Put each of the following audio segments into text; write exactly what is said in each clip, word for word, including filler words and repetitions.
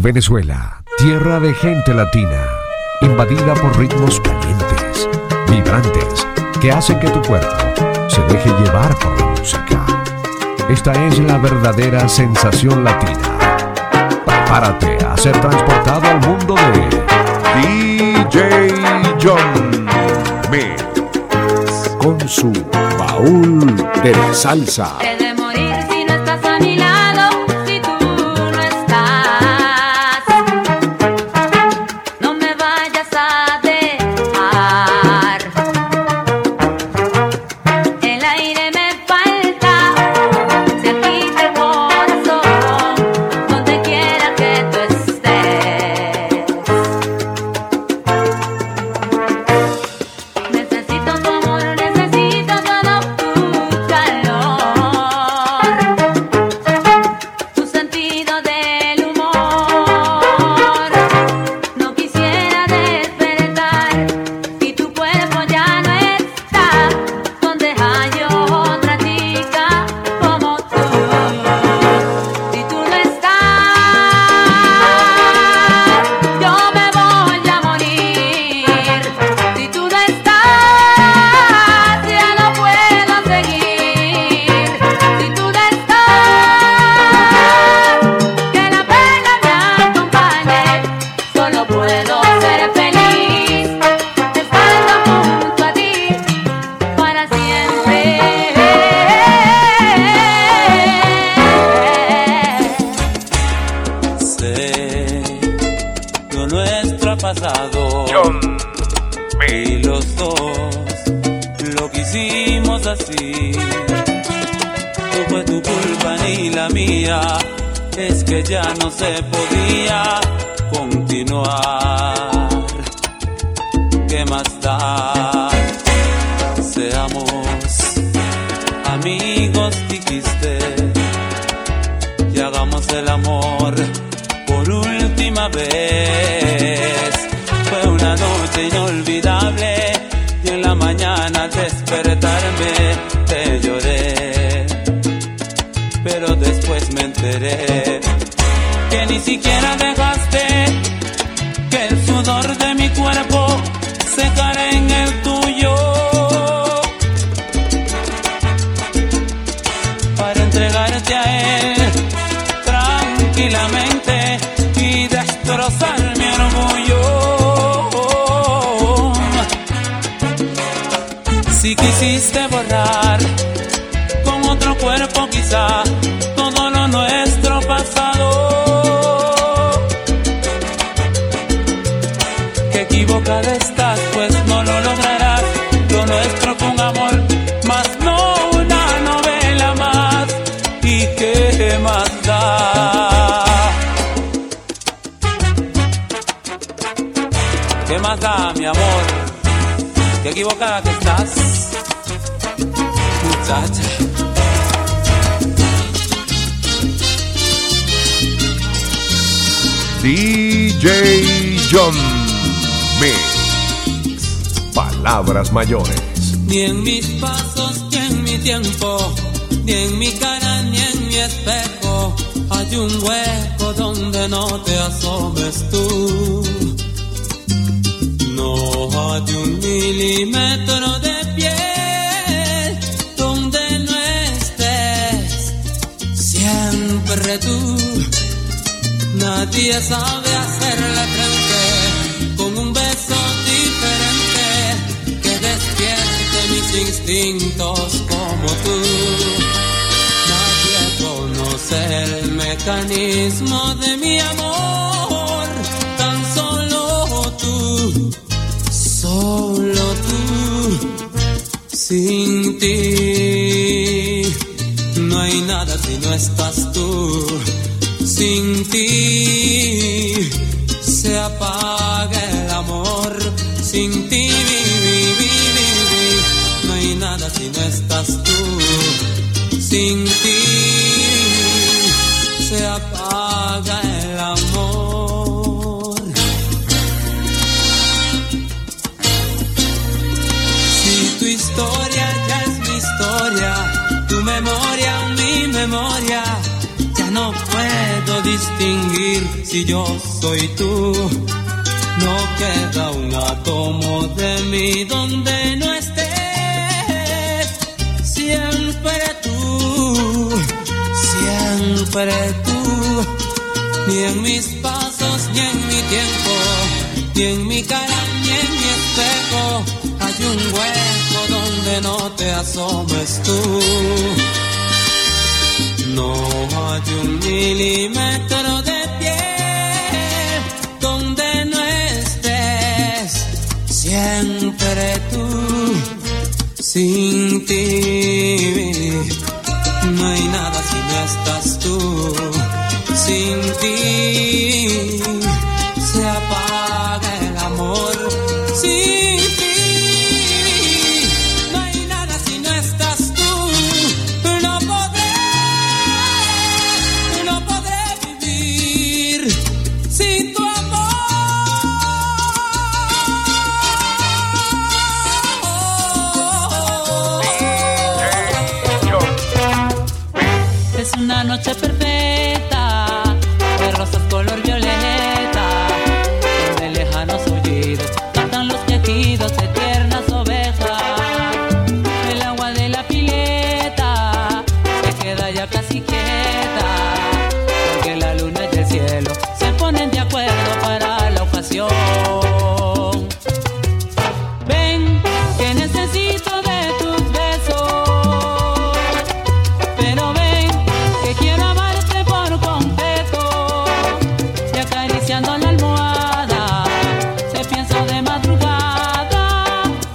Venezuela, tierra de gente latina, invadida por ritmos calientes, vibrantes, que hacen que tu cuerpo se deje llevar por la música. Esta es la verdadera sensación latina. Prepárate a ser transportado al mundo de D J John B con su baúl de la salsa. D J John Mix. Palabras mayores. Ni en mis pasos, ni en mi tiempo, ni en mi cara, ni en mi espejo hay un hueco donde no te asomes tú. No hay un milímetro de piel donde no estés siempre tú. Nadie sabe hacerle frente con un beso diferente que despierte mis instintos como tú. Nadie conoce el mecanismo de mi amor, tan solo tú, solo tú. Sin ti no hay nada si no estás tú. Sin ti se apaga el amor. Sin ti viví, viví, viví. No hay nada si no estás tú. Sin ti se apaga el amor. Si tu historia ya es mi historia, tu memoria mi memoria, no puedo distinguir. distinguir si yo soy tú. No queda un átomo de mí donde no estés. Siempre tú, siempre tú. Ni en mis pasos, ni en mi tiempo, ni en mi cara, ni en mi espejo hay un hueco donde no te asomes tú. No hay un milímetro de piel donde no estés, siempre tú. Sin ti no hay nada si no estás tú. Sin ti se apaga el amor. Sin ti no hay nada si no estás tú. No podré, no podré vivir sin tu amor. Es una noche perfecta, rosas color violeta, de lejanos huidos cantan los quejidos de tiernas ovejas. El agua de la pileta se queda ya casi quieta, porque la luna y el cielo se ponen de acuerdo para la ocasión. Ven, que necesito de tus besos, pero ven, que quiero amarte por completo. Acariciando la almohada, te pienso de madrugada,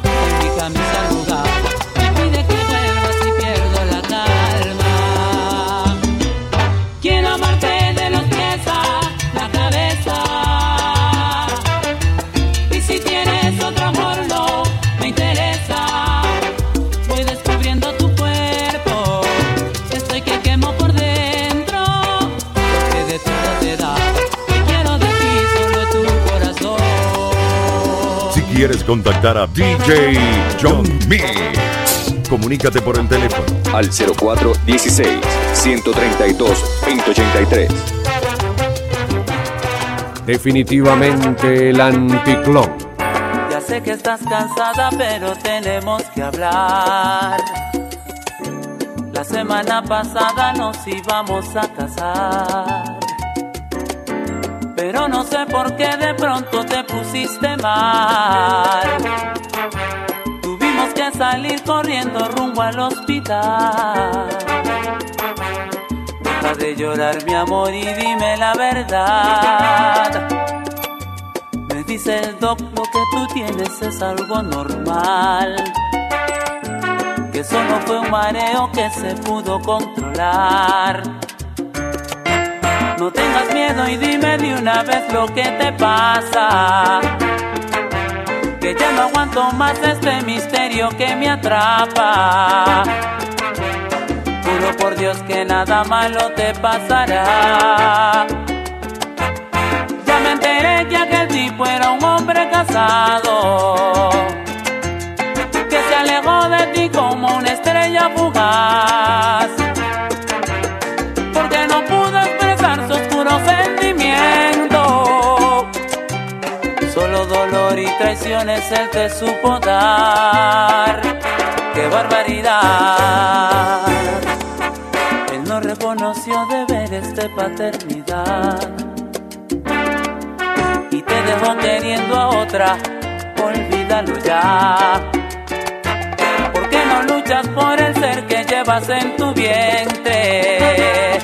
en mi camisa arrugada, me pide que vuelvas y pierdo la calma. Quiero amarte de los pies a la cabeza, y si tienes otro amor no me interesa. Voy descubriendo tu cuerpo, estoy que quemo por dentro, porque de todo te da. ¿Quieres contactar a D J John B? Comunícate por el teléfono al cero cuatro dieciséis, ciento treinta y dos, veinte ochenta y tres. Definitivamente el anticlón. Ya sé que estás cansada, pero tenemos que hablar. La semana pasada nos íbamos a casar, pero no sé por qué de pronto te pusiste mal. Tuvimos que salir corriendo rumbo al hospital. Deja de llorar, mi amor, y dime la verdad. Me dice el doc, lo que tú tienes es algo normal, que solo fue un mareo que se pudo controlar. No tengas miedo y dime de una vez lo que te pasa, que ya no aguanto más este misterio que me atrapa. Juro por Dios que nada malo te pasará. Ya me enteré que aquel tipo era un hombre casado, que se alejó de ti como una estrella fugaz, porque no pudo expresar su oscuro sentimiento. Solo dolor y traiciones él te supo dar. ¡Qué barbaridad! Él no reconoció deberes de paternidad y te dejó queriendo a otra. Olvídalo ya. ¿Por qué no luchas por el ser que llevas en tu vientre?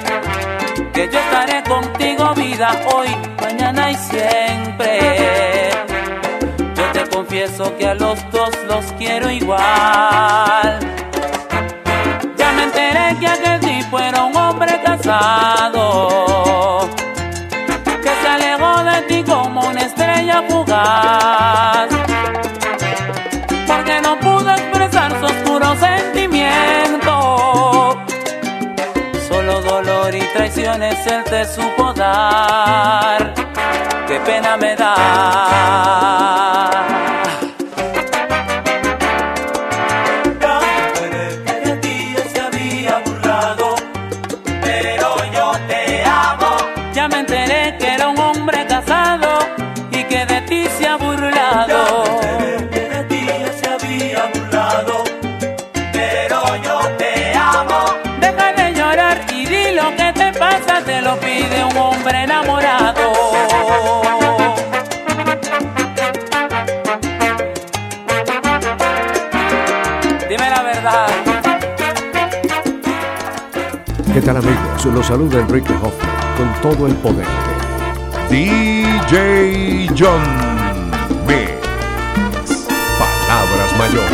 Que yo estaré contigo, vida, hoy, mañana y siempre. Yo te confieso que a los dos los quiero igual. Ya me enteré que aquel tipo era un hombre casado, que se alejó de ti como una estrella fugaz, porque no pudo expresar su oscuro sentimiento. Solo dolor y traiciones él te supo dar. ¡Qué pena me da! Ya me ¿Qué tal, amigos? Los saluda Enrique Hoffman con todo el poder de D J John B. Palabras mayores.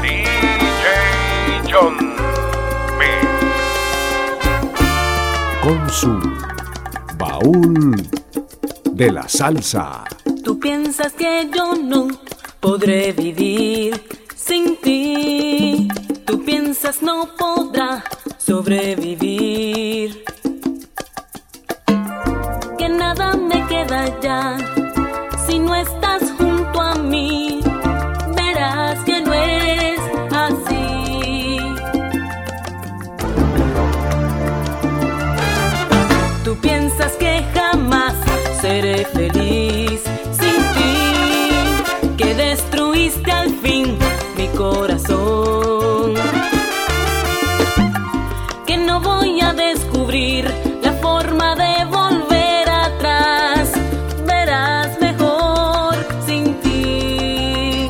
D J John B. Con su baúl de la salsa. Tú piensas que yo no podré vivir sin ti. Tú piensas no podrá sobrevivir. Que nada me queda ya si no estás junto a mí. Verás que no es así. Tú piensas que jamás seré feliz sin ti, que destruiste al fin mi corazón, que no voy a descubrir la forma de volver atrás. Verás mejor sin ti.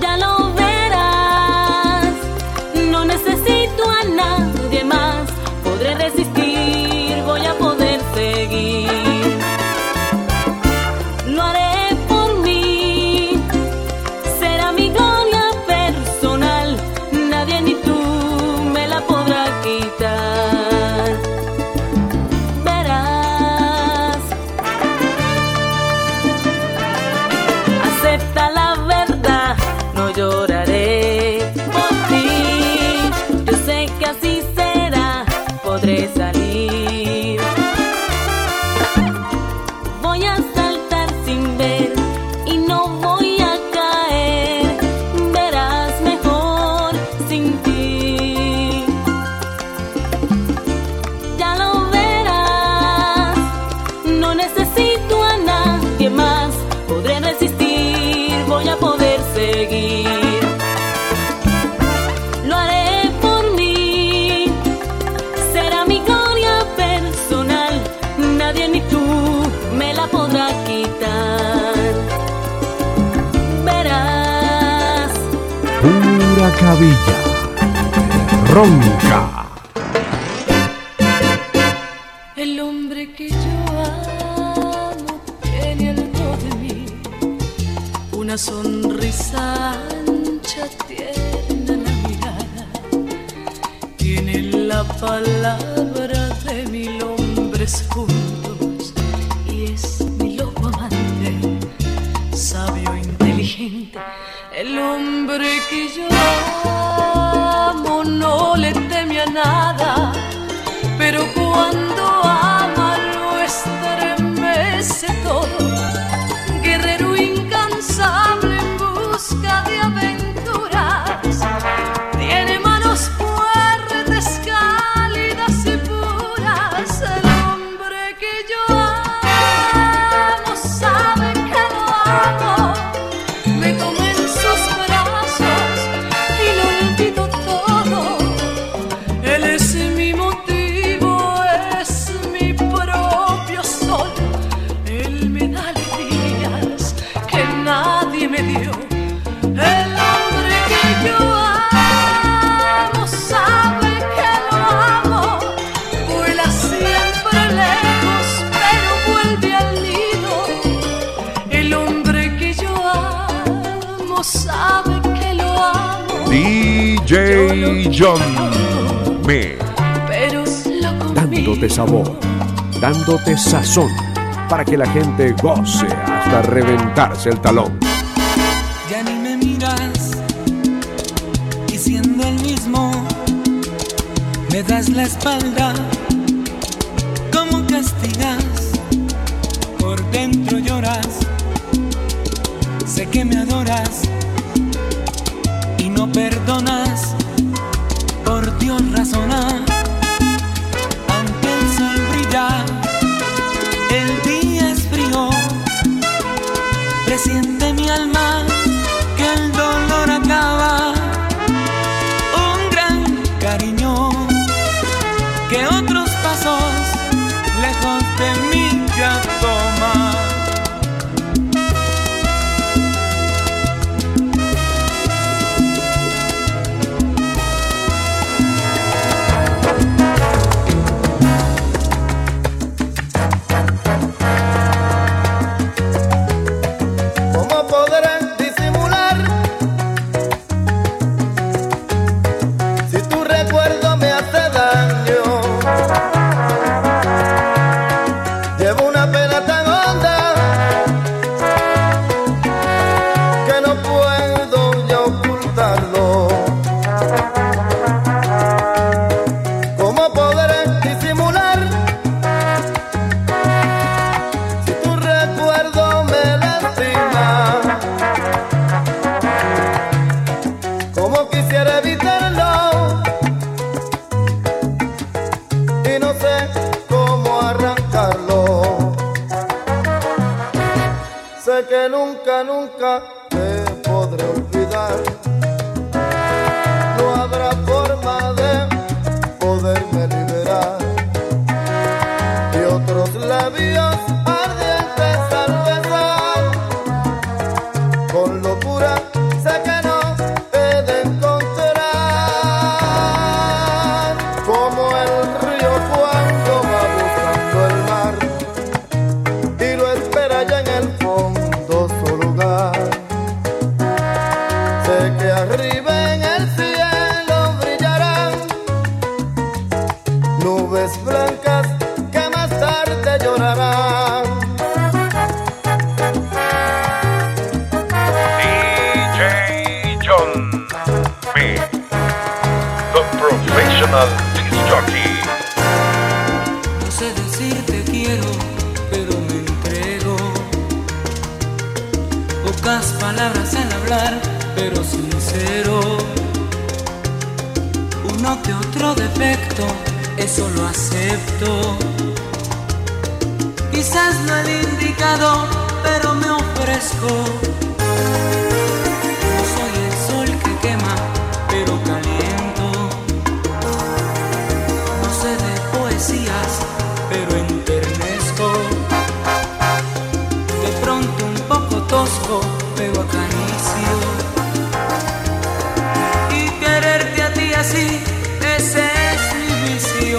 Ya lo verás, no necesito a nadie más. Podré resistir, voy a poder seguir. Lo haré por mí, será mi gloria personal. Nadie ni tú me la podrá quitar. Verás, acepta la verdad, no lloraré por ti. Yo sé que así será, podré salir. Cabilla ronca. El hombre que yo amo tiene algo de mí, una sonrisa ancha, tierna la mirada, tiene la palabra de mil hombres juntos y es mi loco amante, sabio, inteligente. El hombre que yo amo no le teme a nada, pero cuando ama lo estremece todo. Guerrero incansable en busca de aventuras, tiene manos fuertes, cálidas y puras. El hombre que yo amo sabe que lo amo, me toma D J John Mix, dándote sabor, dándote sazón, para que la gente goce hasta reventarse el talón. Ya ni me miras y siendo el mismo me das la espalda. Como castigas, por dentro lloras. Sé que me adoras y no perdonas, por Dios razona. Aunque el sol brilla, el día es frío, presiente mi alma que el dolor acaba. Un gran cariño que otros pasos lejos de mí ya toma. National Disc Jockey. No sé decirte quiero, pero me entrego. Pocas palabras al hablar, pero sincero. Uno que otro defecto, eso lo acepto. Quizás no el indicado, pero me ofrezco. No soy el sol que quema, pero caliento. No sé de poesías, pero enternezco. De pronto un poco tosco, pero acaricio. Y quererte a ti así, ese es mi vicio.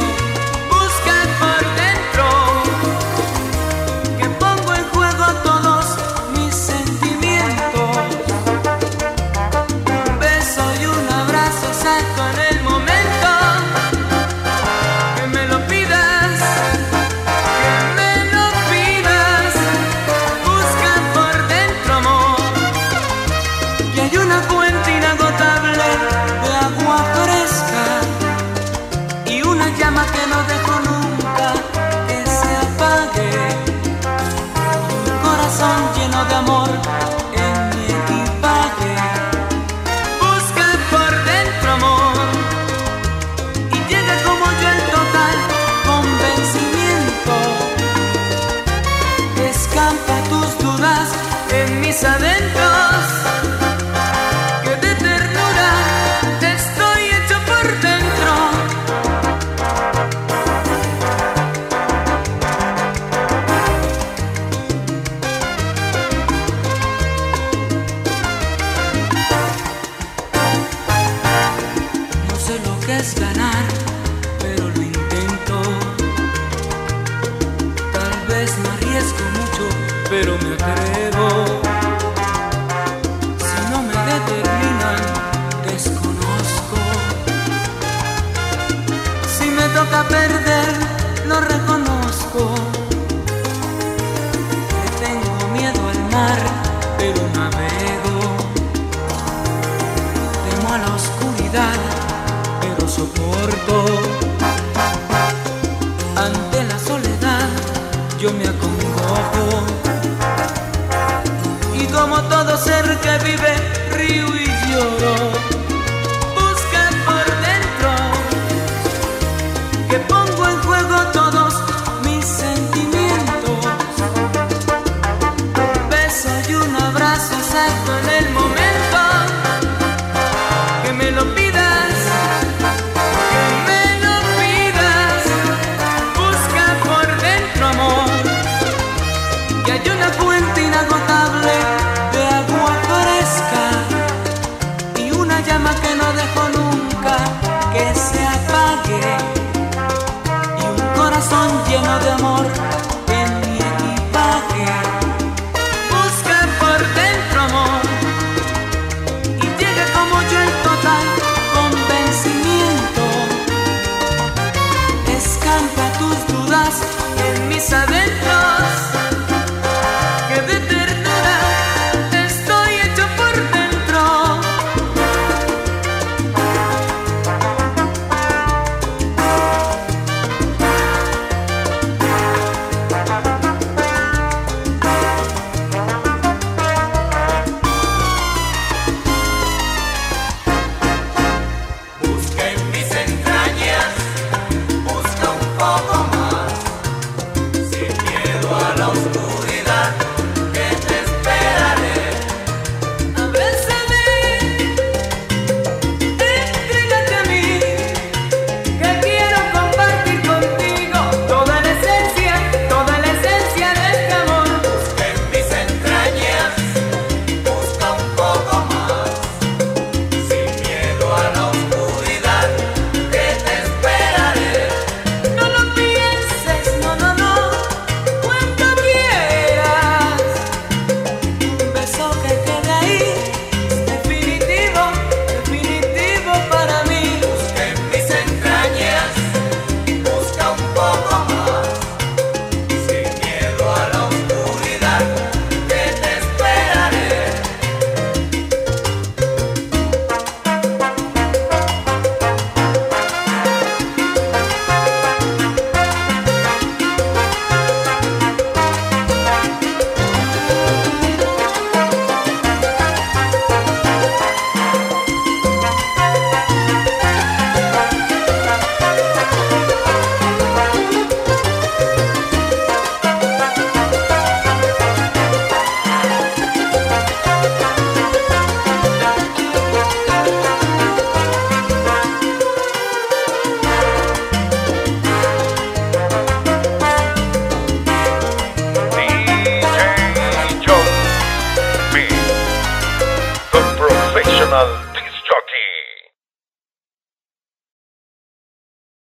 Lleno de amor.